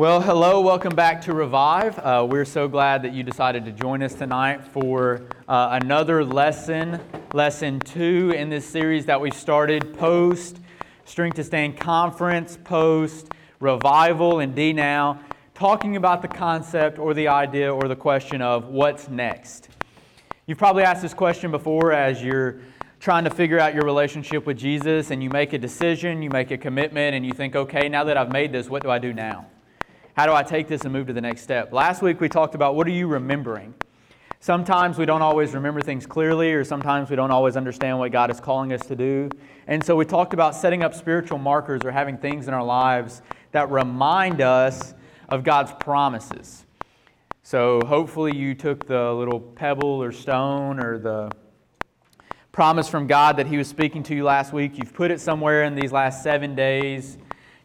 Well, hello, welcome back to Revive. We're so glad that you decided to join us tonight for another lesson, lesson 2 in this series that we started post Strength to Stand Conference, post Revival, and DNOW, talking about the concept or the idea or the question of what's next. You've probably asked this question before as you're trying to figure out your relationship with Jesus, and you make a decision, you make a commitment, and you think, okay, now that I've made this, what do I do now? How do I take this and move to the next step? Last week we talked about what are you remembering? Sometimes we don't always remember things clearly, or sometimes we don't always understand what God is calling us to do. And so we talked about setting up spiritual markers or having things in our lives that remind us of God's promises. So hopefully you took the little pebble or stone or the promise from God that He was speaking to you last week. You've put it somewhere in these last 7 days.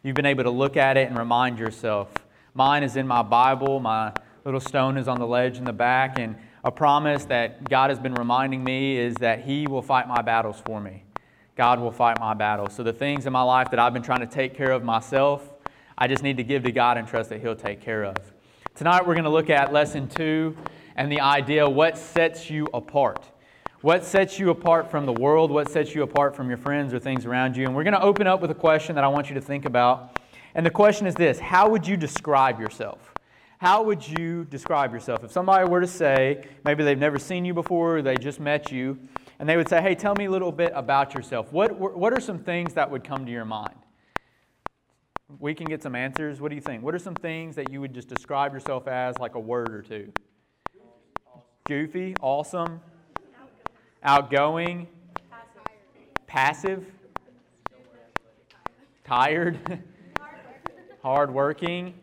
You've been able to look at it and remind yourself. Mine is in my Bible, my little stone is on the ledge in the back, and a promise that God has been reminding me is that He will fight my battles for me. God will fight my battles. So the things in my life that I've been trying to take care of myself, I just need to give to God and trust that He'll take care of. Tonight we're going to look at lesson 2 and the idea, what sets you apart? What sets you apart from the world? What sets you apart from your friends or things around you? And we're going to open up with a question that I want you to think about. And the question is this: how would you describe yourself? How would you describe yourself? If somebody were to say, maybe they've never seen you before, or they just met you, and they would say, hey, tell me a little bit about yourself. What are some things that would come to your mind? We can get some answers. What do you think? What are some things that you would just describe yourself as, like a word or two? Goofy, awesome, outgoing, passive, tired. Hard-working.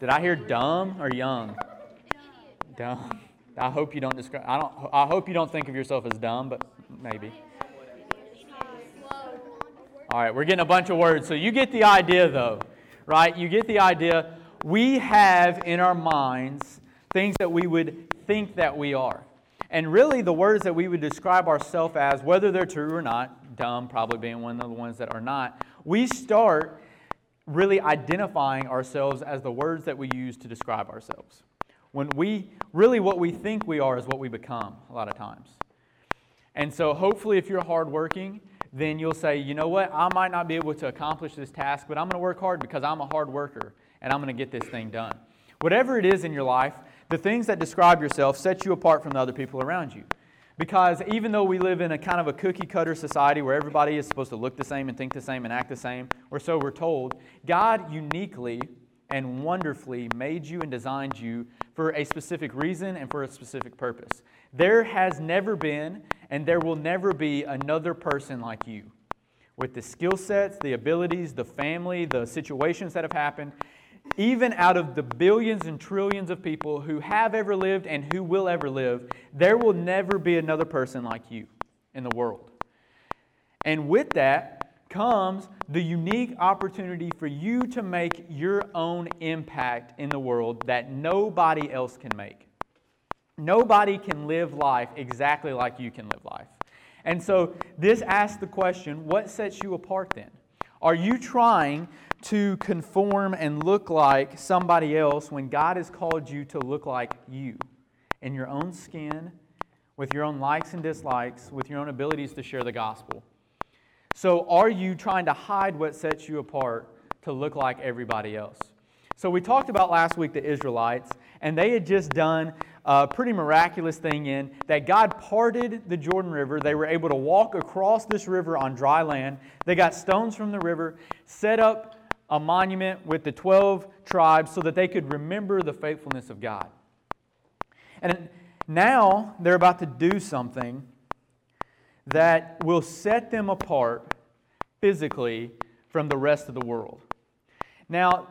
Did I hear dumb or young? Dumb. I hope you don't describe. I hope you don't think of yourself as dumb, but maybe. All right, we're getting a bunch of words, so you get the idea, though, right? You get the idea. We have in our minds things that we would think that we are, and really the words that we would describe ourselves as, whether they're true or not. Dumb, probably being one of the ones that are not. We start really identifying ourselves as the words that we use to describe ourselves. When what we think we are is what we become a lot of times. And so hopefully if you're hardworking, then you'll say, you know what, I might not be able to accomplish this task, but I'm going to work hard because I'm a hard worker and I'm going to get this thing done. Whatever it is in your life, the things that describe yourself set you apart from the other people around you. Because even though we live in a kind of a cookie-cutter society where everybody is supposed to look the same and think the same and act the same, or so we're told, God uniquely and wonderfully made you and designed you for a specific reason and for a specific purpose. There has never been and there will never be another person like you. With the skill sets, the abilities, the family, the situations that have happened, even out of the billions and trillions of people who have ever lived and who will ever live, there will never be another person like you in the world. And with that comes the unique opportunity for you to make your own impact in the world that nobody else can make. Nobody can live life exactly like you can live life. And so this asks the question, what sets you apart then? Are you trying to conform and look like somebody else when God has called you to look like you, in your own skin, with your own likes and dislikes, with your own abilities to share the gospel? So are you trying to hide what sets you apart to look like everybody else? So we talked about last week the Israelites, and they had just done a pretty miraculous thing in that God parted the Jordan River. They were able to walk across this river on dry land. They got stones from the river, set up a monument with the 12 tribes so that they could remember the faithfulness of God. And now they're about to do something that will set them apart physically from the rest of the world. Now,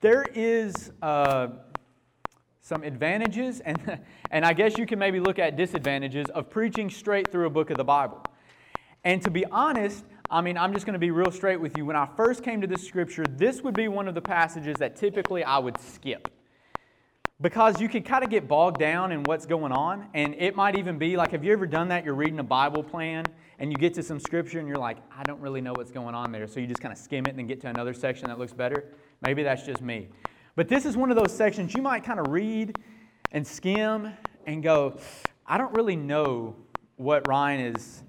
there is some advantages, and I guess you can maybe look at disadvantages of preaching straight through a book of the Bible. And to be honest, I'm just going to be real straight with you. When I first came to this scripture, this would be one of the passages that typically I would skip. Because you can kind of get bogged down in what's going on, and it might even be like, have you ever done that? You're reading a Bible plan, and you get to some scripture, and you're like, I don't really know what's going on there. So you just kind of skim it and then get to another section that looks better. Maybe that's just me. But this is one of those sections you might kind of read and skim and go, I don't really know what Ryan is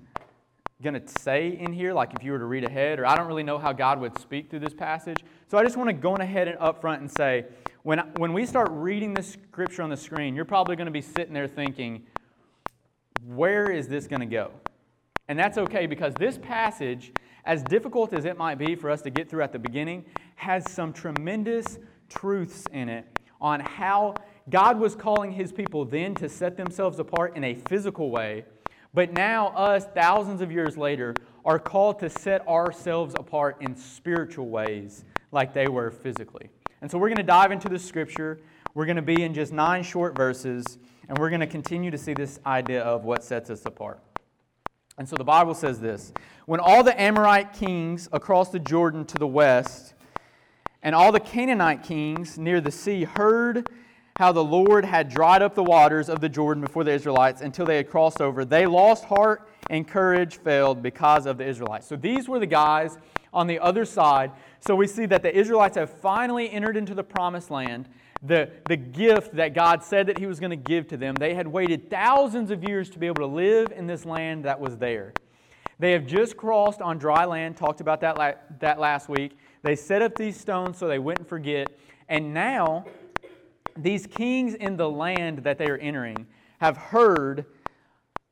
going to say in here, like if you were to read ahead, or I don't really know how God would speak through this passage. So I just want to go on ahead and up front and say, when we start reading this scripture on the screen, you're probably going to be sitting there thinking, where is this going to go? And that's okay, because this passage, as difficult as it might be for us to get through at the beginning, has some tremendous truths in it on how God was calling His people then to set themselves apart in a physical way, but now us, thousands of years later, are called to set ourselves apart in spiritual ways like they were physically. And so we're going to dive into the scripture. We're going to be in just 9 short verses, and we're going to continue to see this idea of what sets us apart. And so the Bible says this: when all the Amorite kings across the Jordan to the west and all the Canaanite kings near the sea heard how the Lord had dried up the waters of the Jordan before the Israelites until they had crossed over, they lost heart and courage failed because of the Israelites. So these were the guys on the other side. So we see that the Israelites have finally entered into the promised land, the gift that God said that He was going to give to them. They had waited thousands of years to be able to live in this land that was there. They have just crossed on dry land, talked about that last week. They set up these stones so they wouldn't forget. And now these kings in the land that they are entering have heard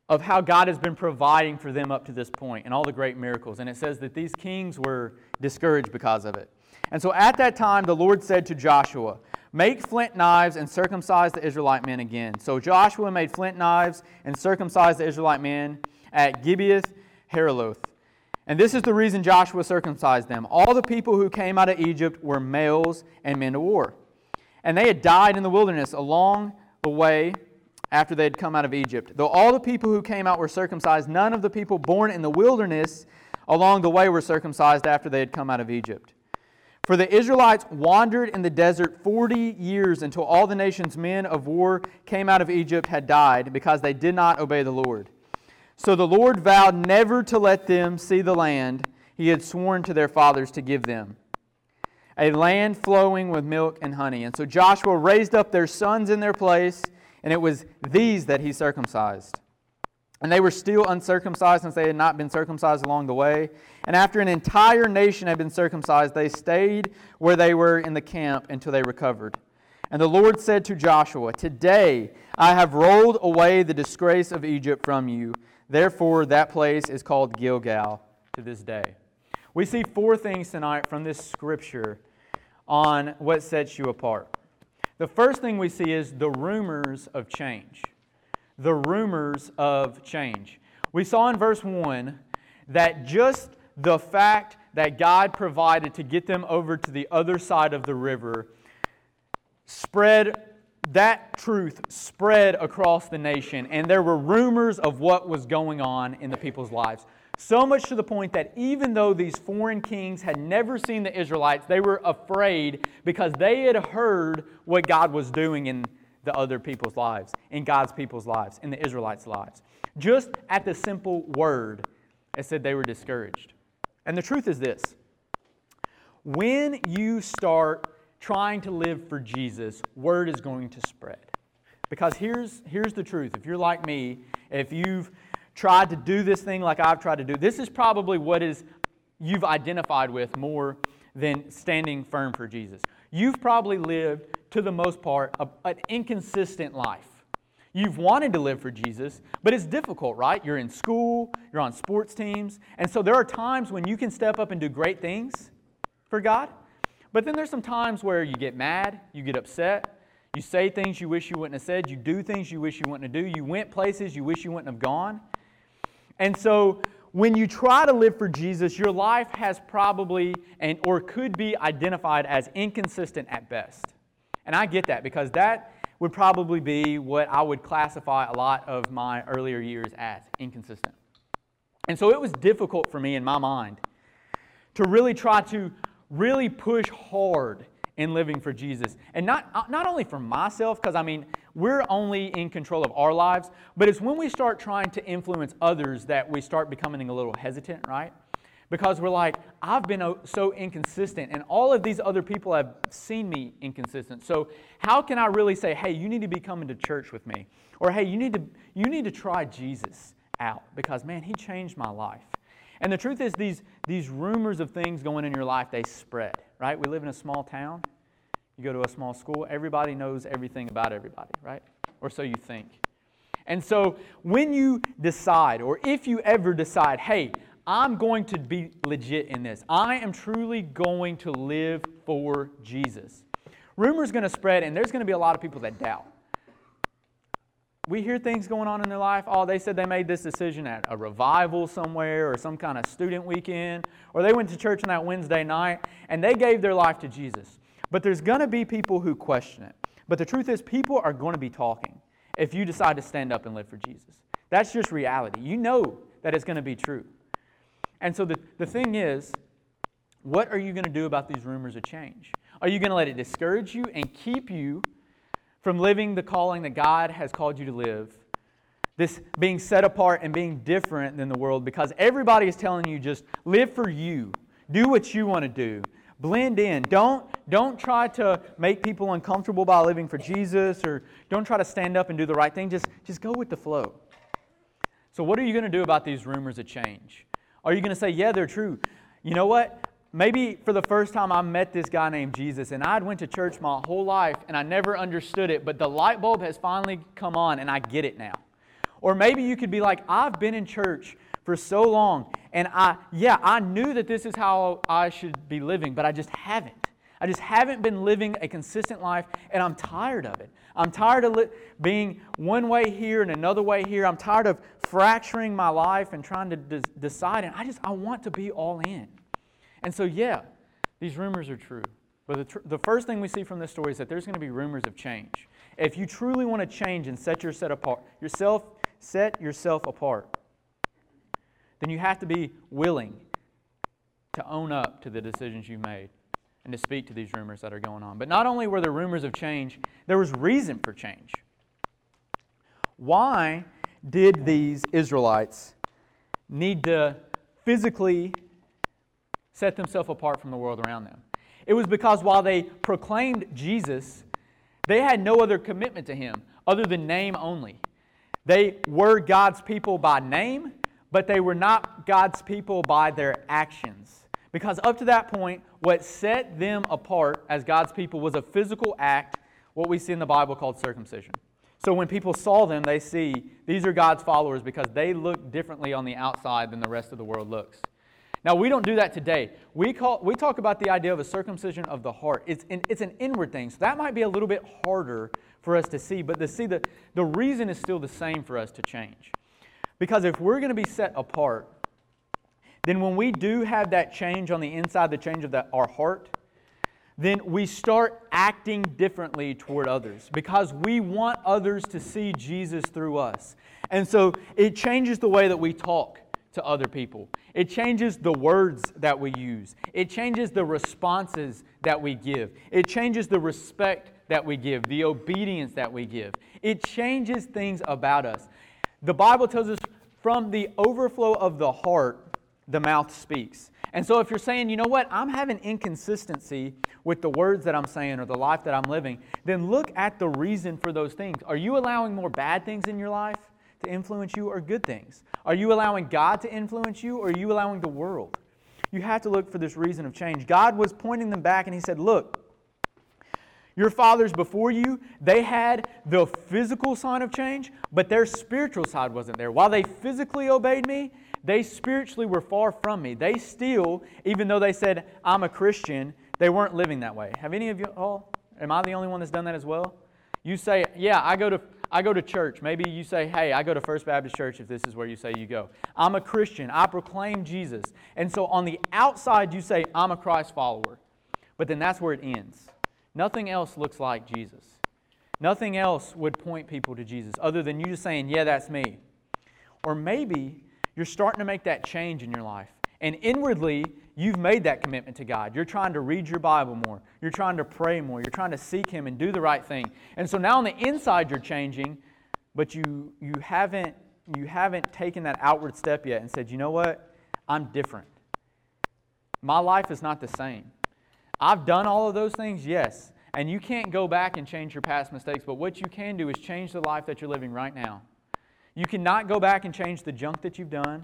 of how God has been providing for them up to this point and all the great miracles. And it says that these kings were discouraged because of it. And so at that time, the Lord said to Joshua, make flint knives and circumcise the Israelite men again. So Joshua made flint knives and circumcised the Israelite men at Gibeath Haraloth. And this is the reason Joshua circumcised them. All the people who came out of Egypt were males and men of war. And they had died in the wilderness along the way after they had come out of Egypt. Though all the people who came out were circumcised, none of the people born in the wilderness along the way were circumcised after they had come out of Egypt. For the Israelites wandered in the desert 40 years until all the nation's men of war came out of Egypt had died because they did not obey the Lord. So the Lord vowed never to let them see the land He had sworn to their fathers to give them, a land flowing with milk and honey. And so Joshua raised up their sons in their place, and it was these that he circumcised. And they were still uncircumcised since they had not been circumcised along the way. And after an entire nation had been circumcised, they stayed where they were in the camp until they recovered. And the Lord said to Joshua, today I have rolled away the disgrace of Egypt from you. Therefore, that place is called Gilgal to this day. We see 4 things tonight from this scripture on what sets you apart. The first thing we see is the rumors of change. The rumors of change. We saw in verse 1 that just the fact that God provided to get them over to the other side of the river spread across the nation, and there were rumors of what was going on in the people's lives. So much to the point that even though these foreign kings had never seen the Israelites, they were afraid because they had heard what God was doing in the other people's lives, in God's people's lives, in the Israelites' lives. Just at the simple word, it said they were discouraged. And the truth is this: when you start trying to live for Jesus, word is going to spread. Because here's the truth. If you're like me, if you've tried to do this thing like I've tried to do, this is probably you've identified with more than standing firm for Jesus. You've probably lived, to the most part, an inconsistent life. You've wanted to live for Jesus, but it's difficult, right? You're in school, you're on sports teams, and so there are times when you can step up and do great things for God, but then there's some times where you get mad, you get upset, you say things you wish you wouldn't have said, you do things you wish you wouldn't have done, you went places you wish you wouldn't have gone. And so when you try to live for Jesus, your life has probably or could be identified as inconsistent at best. And I get that, because that would probably be what I would classify a lot of my earlier years as, inconsistent. And so it was difficult for me in my mind to really try to really push hard in living for Jesus. And not only for myself, because I mean, we're only in control of our lives, but it's when we start trying to influence others that we start becoming a little hesitant, right? Because we're like, I've been so inconsistent, and all of these other people have seen me inconsistent. So how can I really say, hey, you need to be coming to church with me? Or hey, you need to try Jesus out, because man, he changed my life. And the truth is, these rumors of things going in your life, they spread, right? We live in a small town. You go to a small school. Everybody knows everything about everybody, right? Or so you think. And so when you decide, or if you ever decide, hey, I'm going to be legit in this. I am truly going to live for Jesus. Rumor's going to spread, and there's going to be a lot of people that doubt. We hear things going on in their life. Oh, they said they made this decision at a revival somewhere or some kind of student weekend, or they went to church on that Wednesday night, and they gave their life to Jesus. But there's going to be people who question it. But the truth is, people are going to be talking if you decide to stand up and live for Jesus. That's just reality. You know that it's going to be true. And so the thing is, what are you going to do about these rumors of change? Are you going to let it discourage you and keep you from living the calling that God has called you to live? This being set apart and being different than the world, because everybody is telling you just live for you. Do what you want to do. Blend in. Don't try to make people uncomfortable by living for Jesus, or don't try to stand up and do the right thing. Just go with the flow. So what are you going to do about these rumors of change? Are you going to say, yeah, they're true? You know what? Maybe for the first time I met this guy named Jesus, and I'd went to church my whole life and I never understood it, but the light bulb has finally come on and I get it now. Or maybe you could be like, I've been in church for so long and I knew that this is how I should be living, but I just haven't. I just haven't been living a consistent life, and I'm tired of it. I'm tired of being one way here and another way here. I'm tired of fracturing my life and trying to decide, and I want to be all in. And so, yeah, these rumors are true. But the first thing we see from this story is that there's going to be rumors of change. If you truly want to change and set yourself apart, then you have to be willing to own up to the decisions you made, and to speak to these rumors that are going on. But not only were there rumors of change, there was reason for change. Why did these Israelites need to physically set themselves apart from the world around them? It was because while they proclaimed Jesus, they had no other commitment to Him other than name only. They were God's people by name, but they were not God's people by their actions. Because up to that point, what set them apart as God's people was a physical act, what we see in the Bible called circumcision. So when people saw them, they see these are God's followers because they look differently on the outside than the rest of the world looks. Now, we don't do that today. We talk about the idea of a circumcision of the heart. It's an inward thing, so that might be a little bit harder for us to see, but to see the reason is still the same for us to change. Because if we're going to be set apart, then when we do have that change on the inside, the change of our heart, then we start acting differently toward others because we want others to see Jesus through us. And so it changes the way that we talk to other people. It changes the words that we use. It changes the responses that we give. It changes the respect that we give, the obedience that we give. It changes things about us. The Bible tells us from the overflow of the heart, the mouth speaks. And so if you're saying, you know what, I'm having inconsistency with the words that I'm saying or the life that I'm living, then look at the reason for those things. Are you allowing more bad things in your life to influence you or good things? Are you allowing God to influence you, or are you allowing the world? You have to look for this reason of change. God was pointing them back and He said, look, your fathers before you, they had the physical sign of change, but their spiritual side wasn't there. While they physically obeyed me, they spiritually were far from me. They still, even though they said, I'm a Christian, they weren't living that way. Have any of you all? Am I the only one that's done that as well? You say, yeah, I go to church. Maybe you say, hey, I go to First Baptist Church if this is where you say you go. I'm a Christian. I proclaim Jesus. And so on the outside, you say, I'm a Christ follower. But then that's where it ends. Nothing else looks like Jesus. Nothing else would point people to Jesus other than you just saying, yeah, that's me. Or maybe you're starting to make that change in your life, And inwardly, you've made that commitment to God. You're trying to read your Bible more. You're trying to pray more. You're trying to seek Him and do the right thing. And so now on the inside you're changing, but you haven't taken that outward step yet and said, you know what? I'm different. My life is not the same. I've done all of those things, yes. And you can't go back and change your past mistakes, but what you can do is change the life that you're living right now. You cannot go back and change the junk that you've done,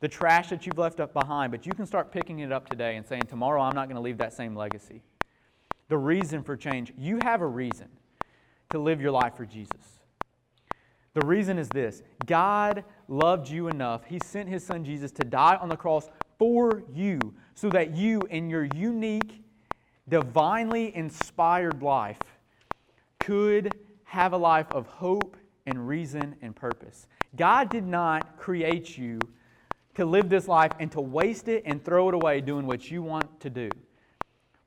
the trash that you've left up behind, but you can start picking it up today and saying, tomorrow I'm not going to leave that same legacy. The reason for change, you have a reason to live your life for Jesus. The reason is this: God loved you enough. He sent His Son Jesus to die on the cross for you so that you, in your unique, divinely inspired life, could have a life of hope and reason and purpose. God did not create you to live this life and to waste it and throw it away doing what you want to do.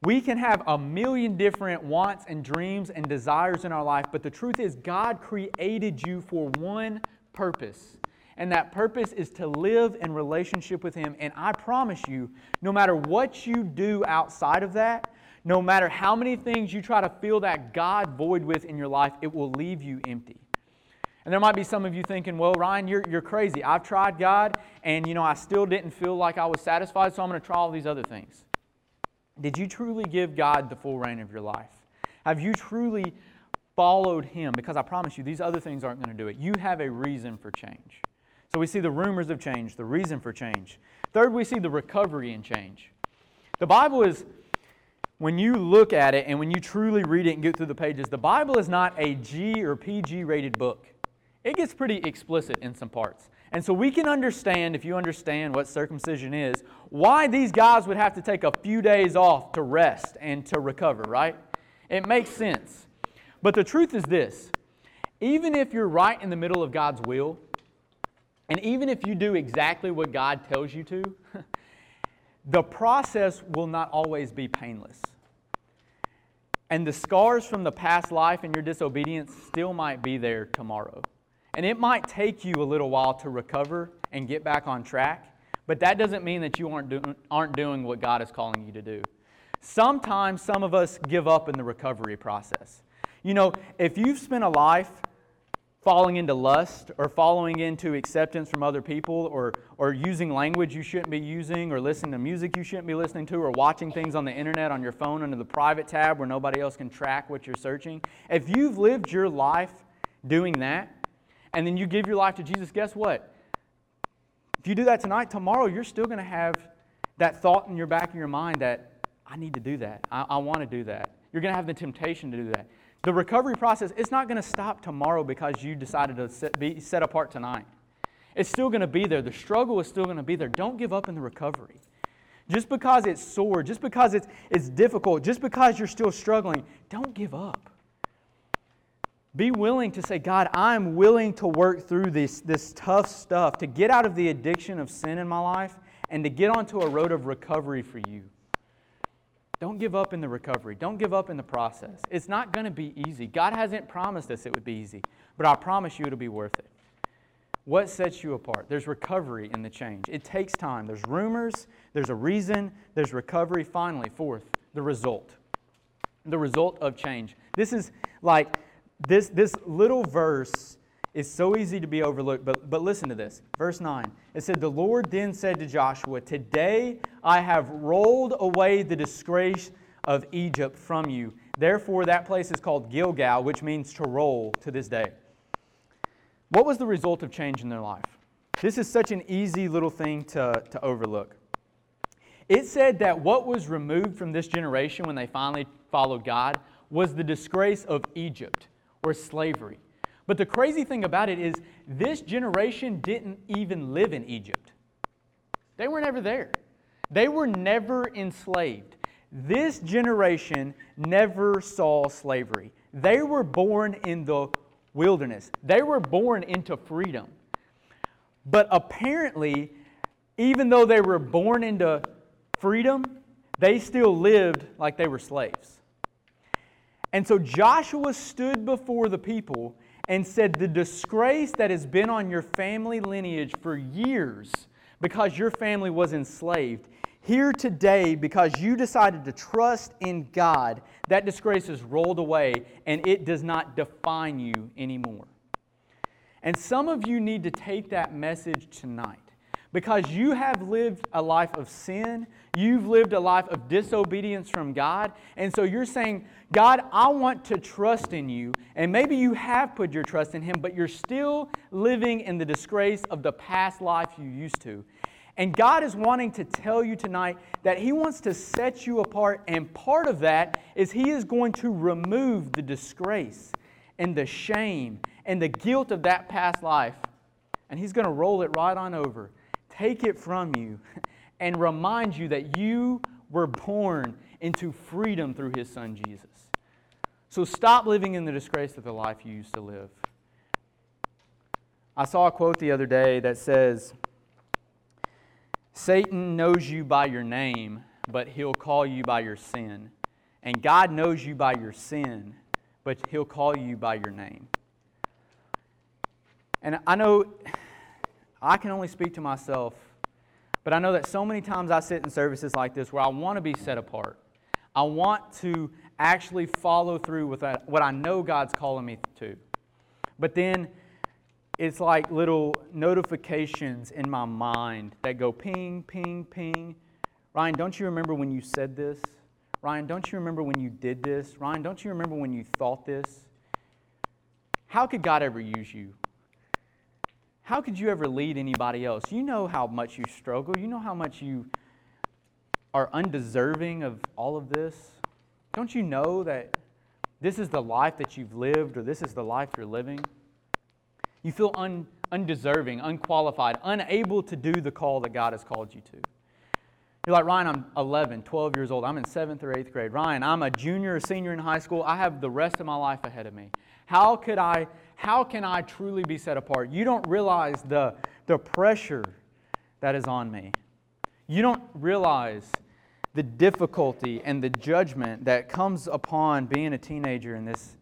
We can have a million different wants and dreams and desires in our life, but the truth is God created you for one purpose, and that purpose is to live in relationship with Him. And I promise you, no matter what you do outside of that, no matter how many things you try to fill that God void with in your life, it will leave you empty. And there might be some of you thinking, well, Ryan, you're crazy. I've tried God, and I still didn't feel like I was satisfied, so I'm going to try all these other things. Did you truly give God the full reign of your life? Have you truly followed Him? Because I promise you, these other things aren't going to do it. You have a reason for change. So we see the rumors of change, the reason for change. Third, we see the recovery in change. The Bible is, when you look at it and when you truly read it and get through the pages, the Bible is not a G or PG rated book. It gets pretty explicit in some parts. And so we can understand, if you understand what circumcision is, why these guys would have to take a few days off to rest and to recover, right? It makes sense. But the truth is this: even if you're right in the middle of God's will, and even if you do exactly what God tells you to, the process will not always be painless. And the scars from the past life and your disobedience still might be there tomorrow. And it might take you a little while to recover and get back on track, but that doesn't mean that you aren't doing what God is calling you to do. Sometimes some of us give up in the recovery process. If you've spent a life falling into lust or falling into acceptance from other people or using language you shouldn't be using or listening to music you shouldn't be listening to or watching things on the internet on your phone under the private tab where nobody else can track what you're searching, if you've lived your life doing that, and then you give your life to Jesus, guess what? If you do that tonight, tomorrow you're still going to have that thought in your back of your mind that I need to do that. I want to do that. You're going to have the temptation to do that. The recovery process, it's not going to stop tomorrow because you decided to be set apart tonight. It's still going to be there. The struggle is still going to be there. Don't give up in the recovery. Just because it's sore, just because it's difficult, just because you're still struggling, don't give up. Be willing to say, God, I'm willing to work through this tough stuff, to get out of the addiction of sin in my life and to get onto a road of recovery for you. Don't give up in the recovery. Don't give up in the process. It's not going to be easy. God hasn't promised us it would be easy, but I promise you it'll be worth it. What sets you apart? There's recovery in the change. It takes time. There's rumors. There's a reason. There's recovery. Finally, fourth, the result. The result of change. This is like... This little verse is so easy to be overlooked, but listen to this. Verse 9, it said, "The Lord then said to Joshua, 'Today I have rolled away the disgrace of Egypt from you.'" Therefore, that place is called Gilgal, which means to roll to this day. What was the result of change in their life? This is such an easy little thing to overlook. It said that what was removed from this generation when they finally followed God was the disgrace of Egypt, or slavery. But the crazy thing about it is this generation didn't even live in Egypt. They were never there. They were never enslaved. This generation never saw slavery. They were born in the wilderness. They were born into freedom. But apparently, even though they were born into freedom, they still lived like they were slaves. And so Joshua stood before the people and said, "The disgrace that has been on your family lineage for years because your family was enslaved. Here today, because you decided to trust in God, that disgrace is rolled away and it does not define you anymore. And some of you need to take that message tonight because you have lived a life of sin, you've lived a life of disobedience from God, and so you're saying, God, I want to trust in you, and maybe you have put your trust in Him, but you're still living in the disgrace of the past life you used to. And God is wanting to tell you tonight that He wants to set you apart, and part of that is He is going to remove the disgrace and the shame and the guilt of that past life, and He's going to roll it right on over, take it from you, and remind you that you were born into freedom through His Son, Jesus. So stop living in the disgrace of the life you used to live. I saw a quote the other day that says, Satan knows you by your name, but he'll call you by your sin. And God knows you by your sin, but He'll call you by your name. And I know I can only speak to myself, but I know that so many times I sit in services like this where I want to be set apart. I want to actually follow through with that, what I know God's calling me to. But then it's like little notifications in my mind that go ping, ping, ping. Ryan, don't you remember when you said this? Ryan, don't you remember when you did this? Ryan, don't you remember when you thought this? How could God ever use you? How could you ever lead anybody else? You know how much you struggle. You know how much you are undeserving of all of this. Don't you know that this is the life that you've lived, or this is the life you're living? You feel undeserving, unqualified, unable to do the call that God has called you to. You're like, Ryan, I'm 11, 12 years old. I'm in 7th or 8th grade. Ryan, I'm a junior or senior in high school. I have the rest of my life ahead of me. How can I truly be set apart? You don't realize the pressure that is on me. You don't realize the difficulty and the judgment that comes upon being a teenager in this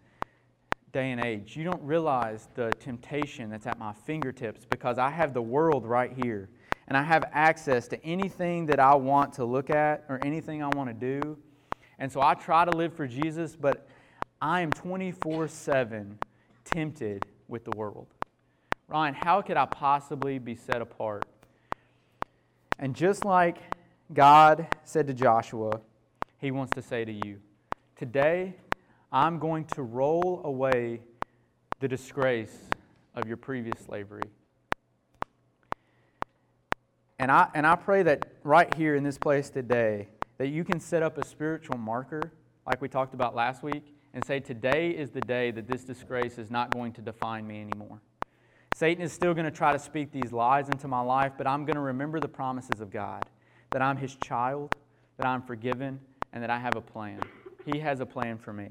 day and age. You don't realize the temptation that's at my fingertips because I have the world right here and I have access to anything that I want to look at or anything I want to do. And so I try to live for Jesus, but I am 24/7 tempted with the world. Ryan, how could I possibly be set apart? And just like God said to Joshua, He wants to say to you, today, I'm going to roll away the disgrace of your previous slavery. And I pray that right here in this place today, that you can set up a spiritual marker, like we talked about last week, and say, today is the day that this disgrace is not going to define me anymore. Satan is still going to try to speak these lies into my life, but I'm going to remember the promises of God, that I'm His child, that I'm forgiven, and that I have a plan. He has a plan for me.